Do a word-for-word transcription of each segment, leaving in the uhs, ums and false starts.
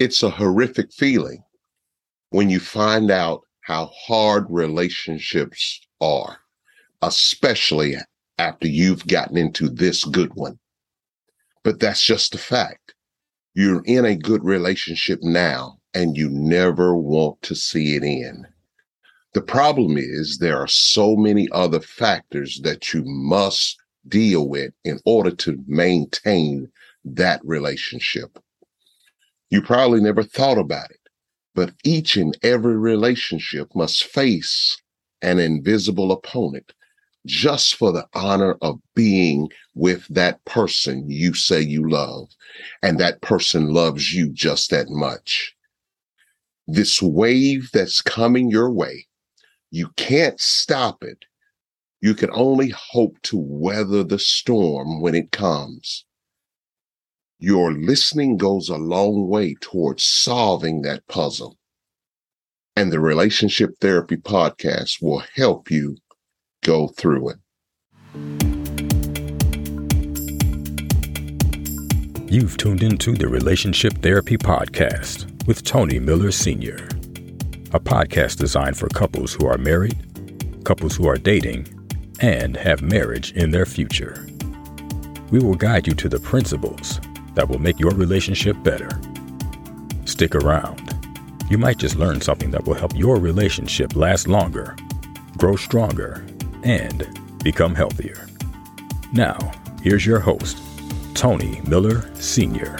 It's a horrific feeling when you find out how hard relationships are, especially after you've gotten into this good one. But that's just a fact. You're in a good relationship now, and you never want to see it end. The problem is there are so many other factors that you must deal with in order to maintain that relationship. You probably never thought about it, but each and every relationship must face an invisible opponent just for the honor of being with that person you say you love, and that person loves you just that much. This wave that's coming your way, you can't stop it. You can only hope to weather the storm when it comes. Your listening goes a long way towards solving that puzzle. And the Relationship Therapy Podcast will help you go through it. You've tuned into the Relationship Therapy Podcast with Tony Miller Senior, a podcast designed for couples who are married, couples who are dating, and have marriage in their future. We will guide you to the principles that will make your relationship better. Stick around. You might just learn something that will help your relationship last longer, grow stronger, and become healthier. Now, here's your host, Tony Miller Senior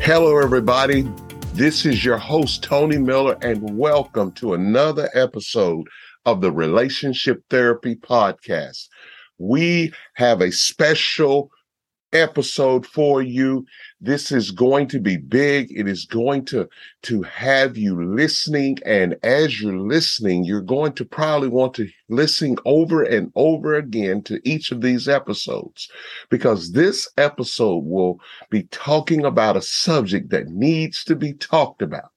Hello, everybody. This is your host, Tony Miller, and welcome to another episode of the Relationship Therapy Podcast. We have a special episode for you. This is going to be big. It is going to, to have you listening. And as you're listening, you're going to probably want to listen over and over again to each of these episodes, because this episode will be talking about a subject that needs to be talked about.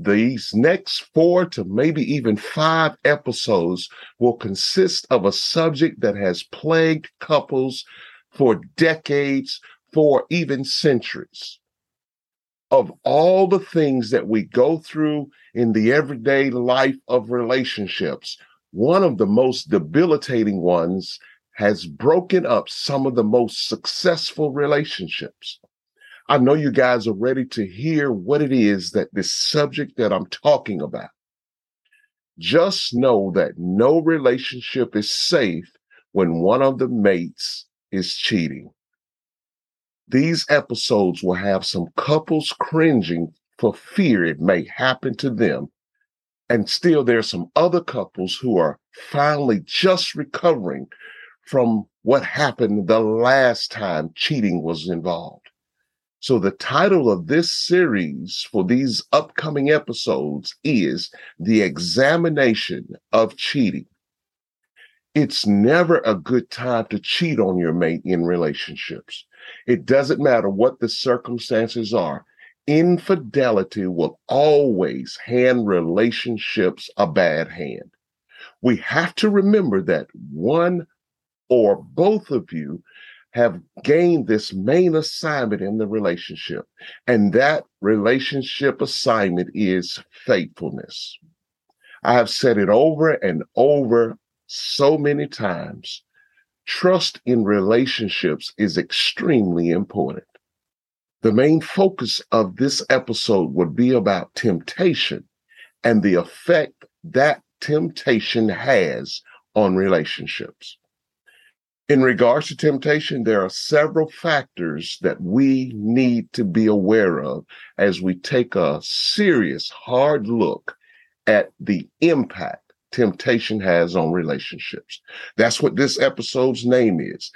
These next four to maybe even five episodes will consist of a subject that has plagued couples for decades, for even centuries. Of all the things that we go through in the everyday life of relationships, one of the most debilitating ones has broken up some of the most successful relationships. I know you guys are ready to hear what it is that this subject that I'm talking about. Just know that no relationship is safe when one of the mates is cheating. These episodes will have some couples cringing for fear it may happen to them. And still, there are some other couples who are finally just recovering from what happened the last time cheating was involved. So the title of this series for these upcoming episodes is The Examination of Cheating. It's never a good time to cheat on your mate in relationships. It doesn't matter what the circumstances are. Infidelity will always hand relationships a bad hand. We have to remember that one or both of you have gained this main assignment in the relationship. And that relationship assignment is faithfulness. I have said it over and over so many times. Trust in relationships is extremely important. The main focus of this episode would be about temptation and the effect that temptation has on relationships. In regards to temptation, there are several factors that we need to be aware of as we take a serious, hard look at the impact temptation has on relationships. That's what this episode's name is,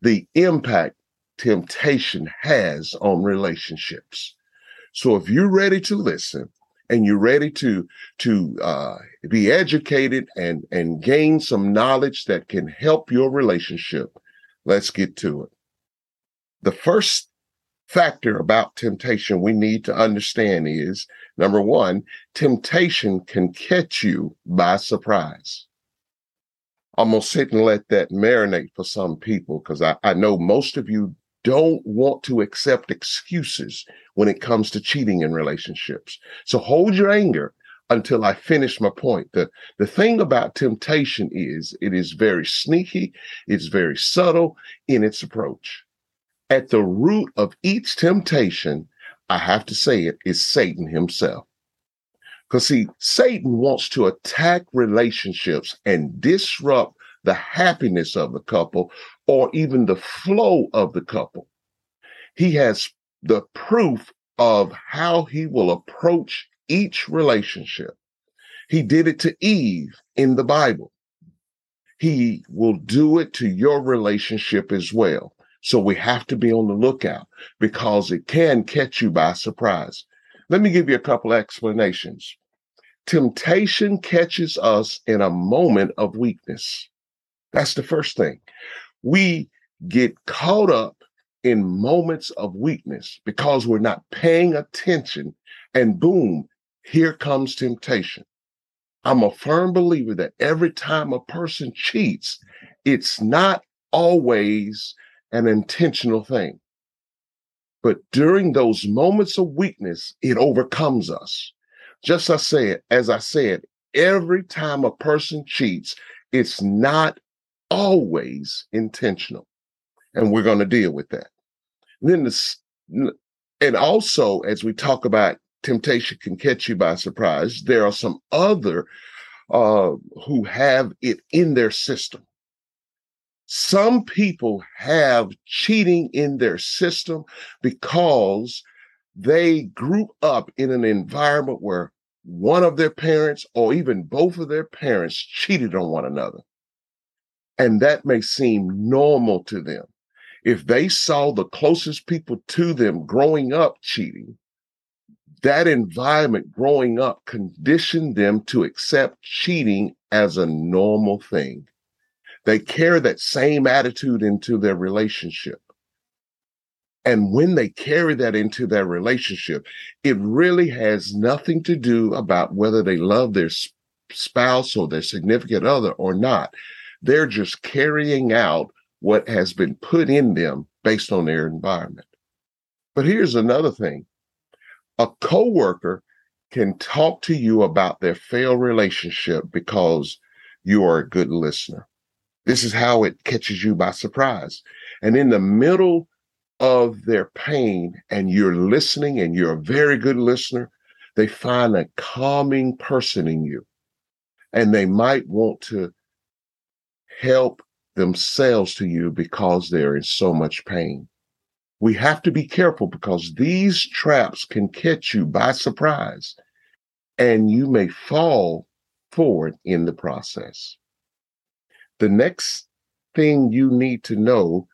the impact temptation has on relationships. So if you're ready to listen and you're ready to, to uh, be educated and, and gain some knowledge that can help your relationship, let's get to it. The first factor about temptation we need to understand is, number one, temptation can catch you by surprise. I'm going to sit and let that marinate for some people, because I, I know most of you don't want to accept excuses when it comes to cheating in relationships. So hold your anger until I finish my point. The, the thing about temptation is it is very sneaky, it's very subtle in its approach. At the root of each temptation, I have to say it, is Satan himself. Because see, Satan wants to attack relationships and disrupt the happiness of the couple or even the flow of the couple. He has the proof of how he will approach each relationship. He did it to Eve in the Bible. He will do it to your relationship as well. So we have to be on the lookout because it can catch you by surprise. Let me give you a couple explanations. Temptation catches us in a moment of weakness. That's the first thing. We get caught up in moments of weakness because we're not paying attention, and boom, here comes temptation. I'm a firm believer that every time a person cheats, it's not always an intentional thing. But during those moments of weakness, it overcomes us. Just as I said, as I said, every time a person cheats, it's not always intentional. And we're going to deal with that. And then this, and also, as we talk about temptation can catch you by surprise, there are some other uh, who have it in their system. Some people have cheating in their system because they grew up in an environment where one of their parents or even both of their parents cheated on one another. And that may seem normal to them. If they saw the closest people to them growing up cheating, that environment growing up conditioned them to accept cheating as a normal thing. They carry that same attitude into their relationship. And when they carry that into their relationship, it really has nothing to do about whether they love their spouse or their significant other or not. They're just carrying out what has been put in them based on their environment. But here's another thing. A coworker can talk to you about their failed relationship because you are a good listener. This is how it catches you by surprise. And in the middle of their pain, and you're listening, and you're a very good listener, they find a calming person in you. And they might want to help themselves to you because they're in so much pain. We have to be careful because these traps can catch you by surprise, and you may fall forward in the process. The next thing you need to know,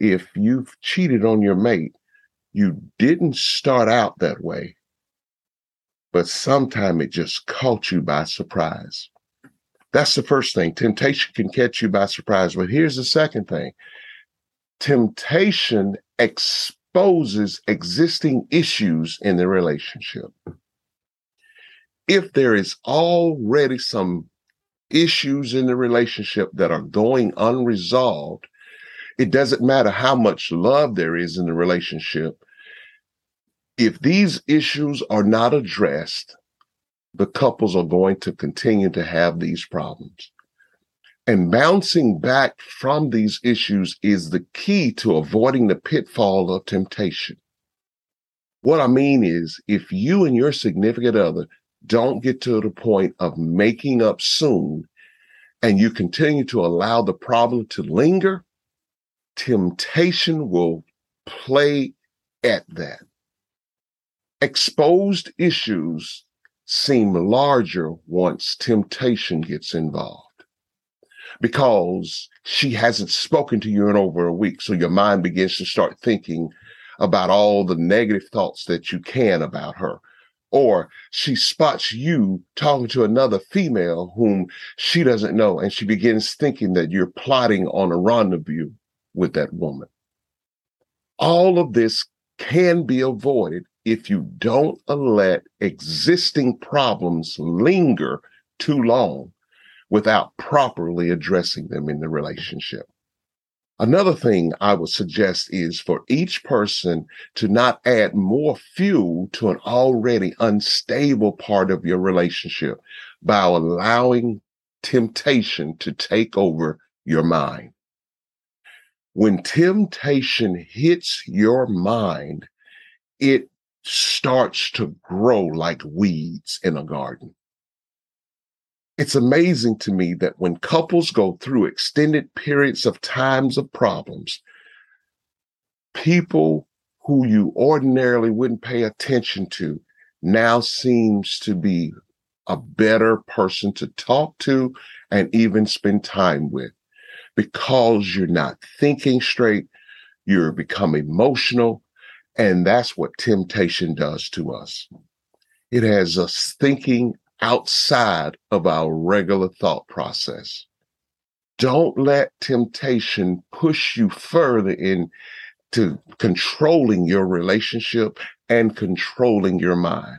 if you've cheated on your mate, you didn't start out that way, but sometime it just caught you by surprise. That's the first thing. Temptation can catch you by surprise. But here's the second thing. Temptation exposes existing issues in the relationship. If there is already some issues in the relationship that are going unresolved, it doesn't matter how much love there is in the relationship. If these issues are not addressed, the couples are going to continue to have these problems. And bouncing back from these issues is the key to avoiding the pitfall of temptation. What I mean is, if you and your significant other don't get to the point of making up soon, and you continue to allow the problem to linger, temptation will play at that. Exposed issues seem larger once temptation gets involved because she hasn't spoken to you in over a week. So your mind begins to start thinking about all the negative thoughts that you can about her. Or she spots you talking to another female whom she doesn't know, and she begins thinking that you're plotting on a rendezvous with that woman. All of this can be avoided if you don't let existing problems linger too long without properly addressing them in the relationship. Another thing I would suggest is for each person to not add more fuel to an already unstable part of your relationship by allowing temptation to take over your mind. When temptation hits your mind, it starts to grow like weeds in a garden. It's amazing to me that when couples go through extended periods of times of problems, people who you ordinarily wouldn't pay attention to now seems to be a better person to talk to and even spend time with, because you're not thinking straight, you're becoming emotional, and that's what temptation does to us. It has us thinking outside of our regular thought process. Don't let temptation push you further into controlling your relationship and controlling your mind.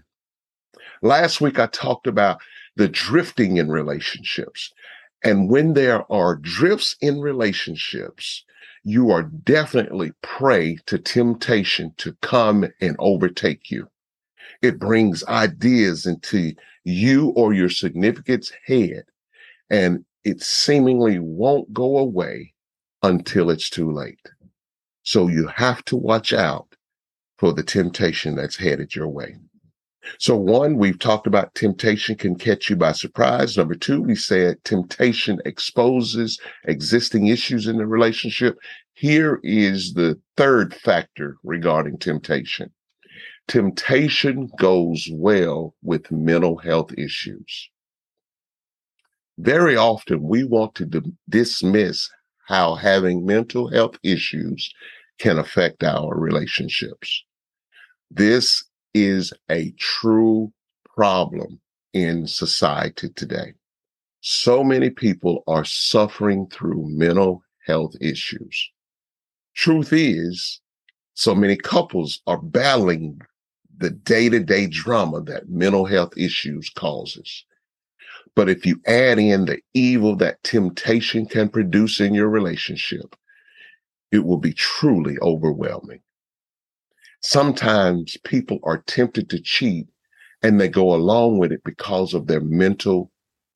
Last week, I talked about the drifting in relationships. And when there are drifts in relationships, you are definitely prey to temptation to come and overtake you. It brings ideas into you or your significant's head, and it seemingly won't go away until it's too late. So you have to watch out for the temptation that's headed your way. So one, we've talked about temptation can catch you by surprise. Number two, we said temptation exposes existing issues in the relationship. Here is the third factor regarding temptation. Temptation goes well with mental health issues. Very often we want to d- dismiss how having mental health issues can affect our relationships. This is a true problem in society today. So many people are suffering through mental health issues. Truth is, so many couples are battling the day-to-day drama that mental health issues causes. But if you add in the evil that temptation can produce in your relationship, it will be truly overwhelming. Sometimes people are tempted to cheat and they go along with it because of their mental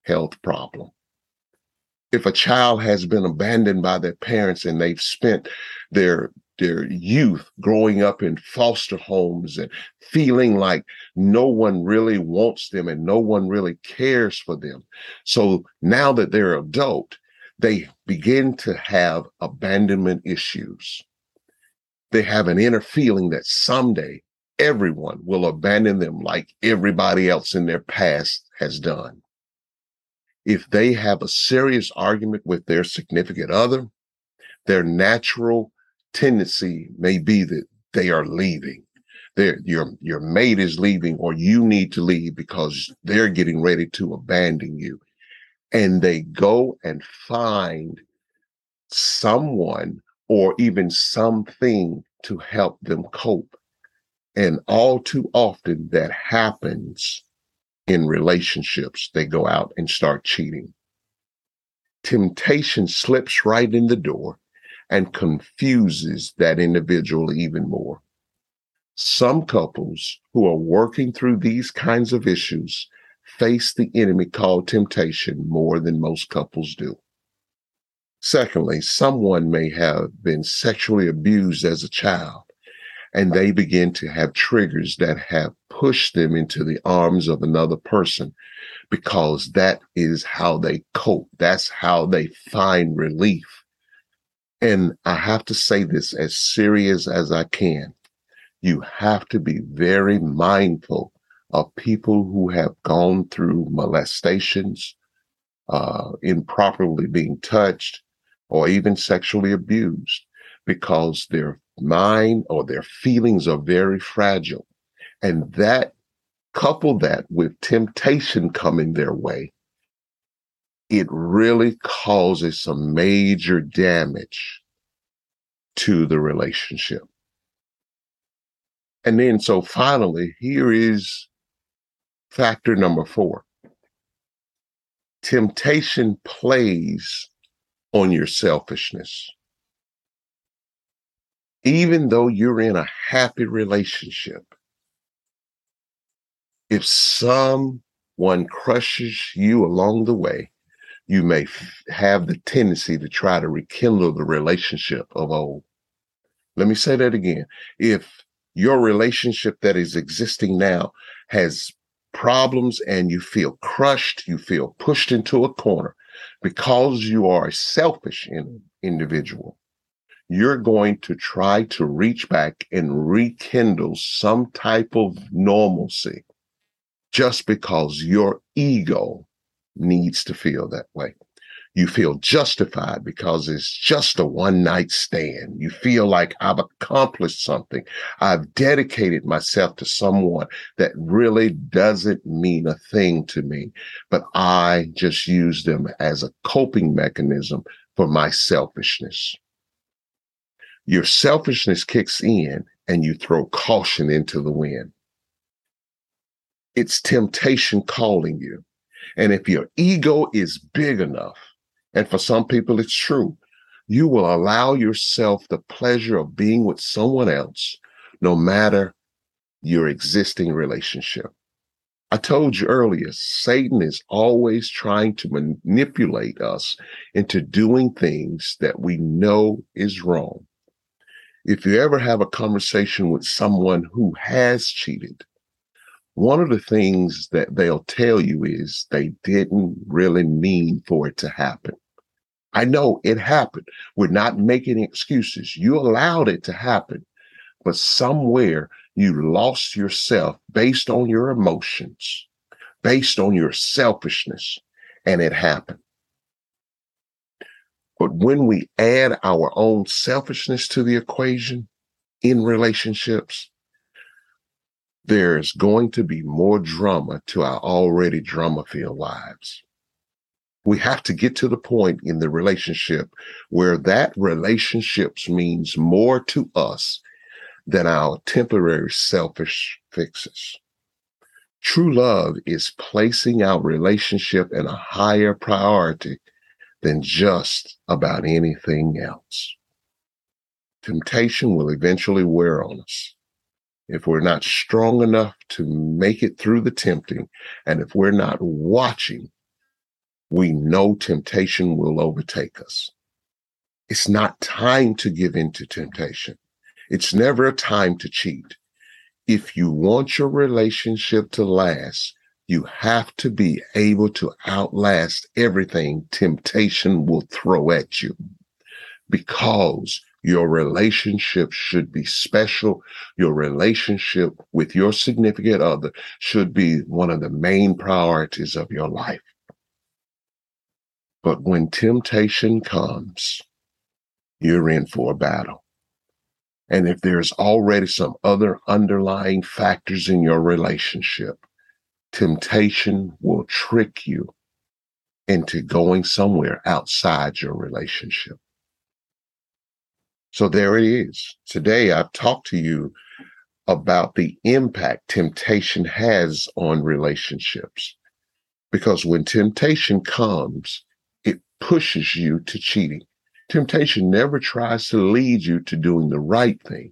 health problem. If a child has been abandoned by their parents and they've spent their their youth growing up in foster homes and feeling like no one really wants them and no one really cares for them. So now that they're adult, they begin to have abandonment issues. They have an inner feeling that someday everyone will abandon them like everybody else in their past has done. If they have a serious argument with their significant other, their natural tendency may be that they are leaving. They're, your, your mate is leaving, or you need to leave because they're getting ready to abandon you. And they go and find someone or even something to help them cope. And all too often that happens in relationships. They go out and start cheating. Temptation slips right in the door and confuses that individual even more. Some couples who are working through these kinds of issues face the enemy called temptation more than most couples do. Secondly, someone may have been sexually abused as a child, and they begin to have triggers that have pushed them into the arms of another person because that is how they cope. That's how they find relief. And I have to say this as serious as I can. You have to be very mindful of people who have gone through molestations, uh, improperly being touched, or even sexually abused, because their mind or their feelings are very fragile. And that, couple that with temptation coming their way, it really causes some major damage to the relationship. And then, so finally, here is factor number four. Temptation plays on your selfishness. even though you're in a happy relationship, if someone crushes you along the way, you may f- have the tendency to try to rekindle the relationship of old. Let me say that again. If your relationship that is existing now has problems and you feel crushed, you feel pushed into a corner because you are a selfish in- individual, you're going to try to reach back and rekindle some type of normalcy just because your ego needs to feel that way. You feel justified because it's just a one-night stand. You feel like I've accomplished something. I've dedicated myself to someone that really doesn't mean a thing to me, but I just use them as a coping mechanism for my selfishness. Your selfishness kicks in and you throw caution into the wind. It's temptation calling you. And if your ego is big enough, and for some people it's true, you will allow yourself the pleasure of being with someone else, no matter your existing relationship. I told you earlier, Satan is always trying to manipulate us into doing things that we know is wrong. If you ever have a conversation with someone who has cheated, one of the things that they'll tell you is they didn't really mean for it to happen. I know it happened. We're not making excuses. You allowed it to happen, but somewhere you lost yourself based on your emotions, based on your selfishness, and it happened. But when we add our own selfishness to the equation in relationships, there's going to be more drama to our already drama-filled lives. We have to get to the point in the relationship where that relationship means more to us than our temporary selfish fixes. True love is placing our relationship in a higher priority than just about anything else. Temptation will eventually wear on us. If we're not strong enough to make it through the tempting, and if we're not watching, we know temptation will overtake us. It's not time to give in to temptation. It's never a time to cheat. If you want your relationship to last, you have to be able to outlast everything temptation will throw at you, because your relationship should be special. Your relationship with your significant other should be one of the main priorities of your life. But when temptation comes, you're in for a battle. And if there's already some other underlying factors in your relationship, temptation will trick you into going somewhere outside your relationship. So there it is. Today, I've talked to you about the impact temptation has on relationships, because when temptation comes, it pushes you to cheating. Temptation never tries to lead you to doing the right thing.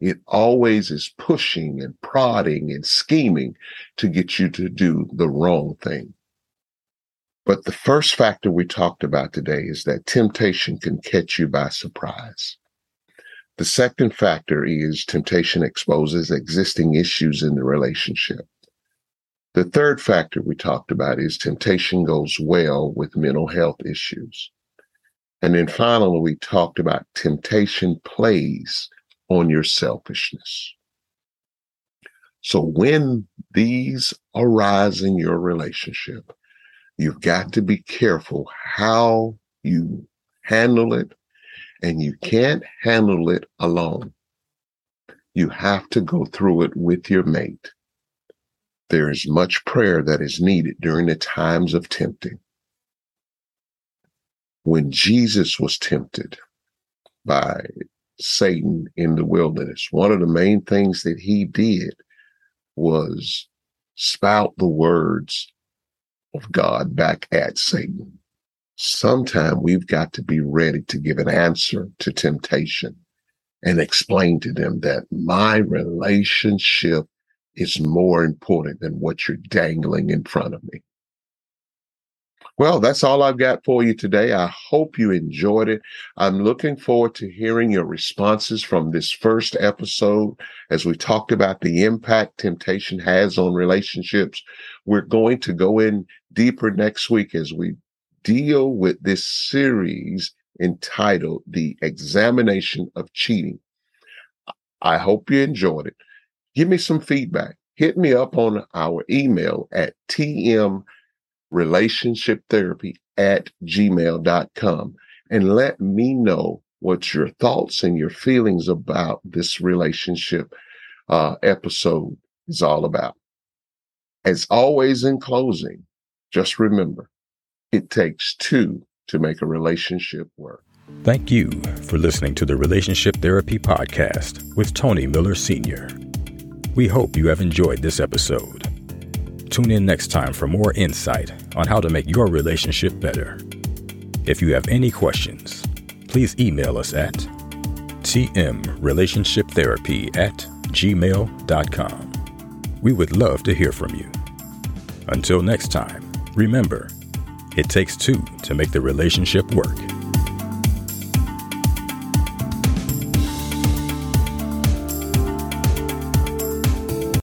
It always is pushing and prodding and scheming to get you to do the wrong thing. But the first factor we talked about today is that temptation can catch you by surprise. The second factor is temptation exposes existing issues in the relationship. The third factor we talked about is temptation goes well with mental health issues. And then finally, we talked about temptation plays on your selfishness. So when these arise in your relationship, you've got to be careful how you handle it. And you can't handle it alone. You have to go through it with your mate. There is much prayer that is needed during the times of tempting. When Jesus was tempted by Satan in the wilderness, one of the main things that he did was spout the words of God back at Satan. Sometime we've got to be ready to give an answer to temptation and explain to them that my relationship is more important than what you're dangling in front of me. Well, that's all I've got for you today. I hope you enjoyed it. I'm looking forward to hearing your responses from this first episode. As we talked about the impact temptation has on relationships, we're going to go in deeper next week as we deal with this series entitled The Examination of Cheating. I hope you enjoyed it. Give me some feedback. Hit me up on our email at T M Relationship Therapy at gmail dot com and let me know what your thoughts and your feelings about this relationship uh, episode is all about. As always, in closing, just remember, it takes two to make a relationship work. Thank you for listening to the Relationship Therapy Podcast with Tony Miller Senior We hope you have enjoyed this episode. Tune in next time for more insight on how to make your relationship better. If you have any questions, please email us at t m relationship therapy at gmail dot com. We would love to hear from you. Until next time, remember, it takes two to make the relationship work.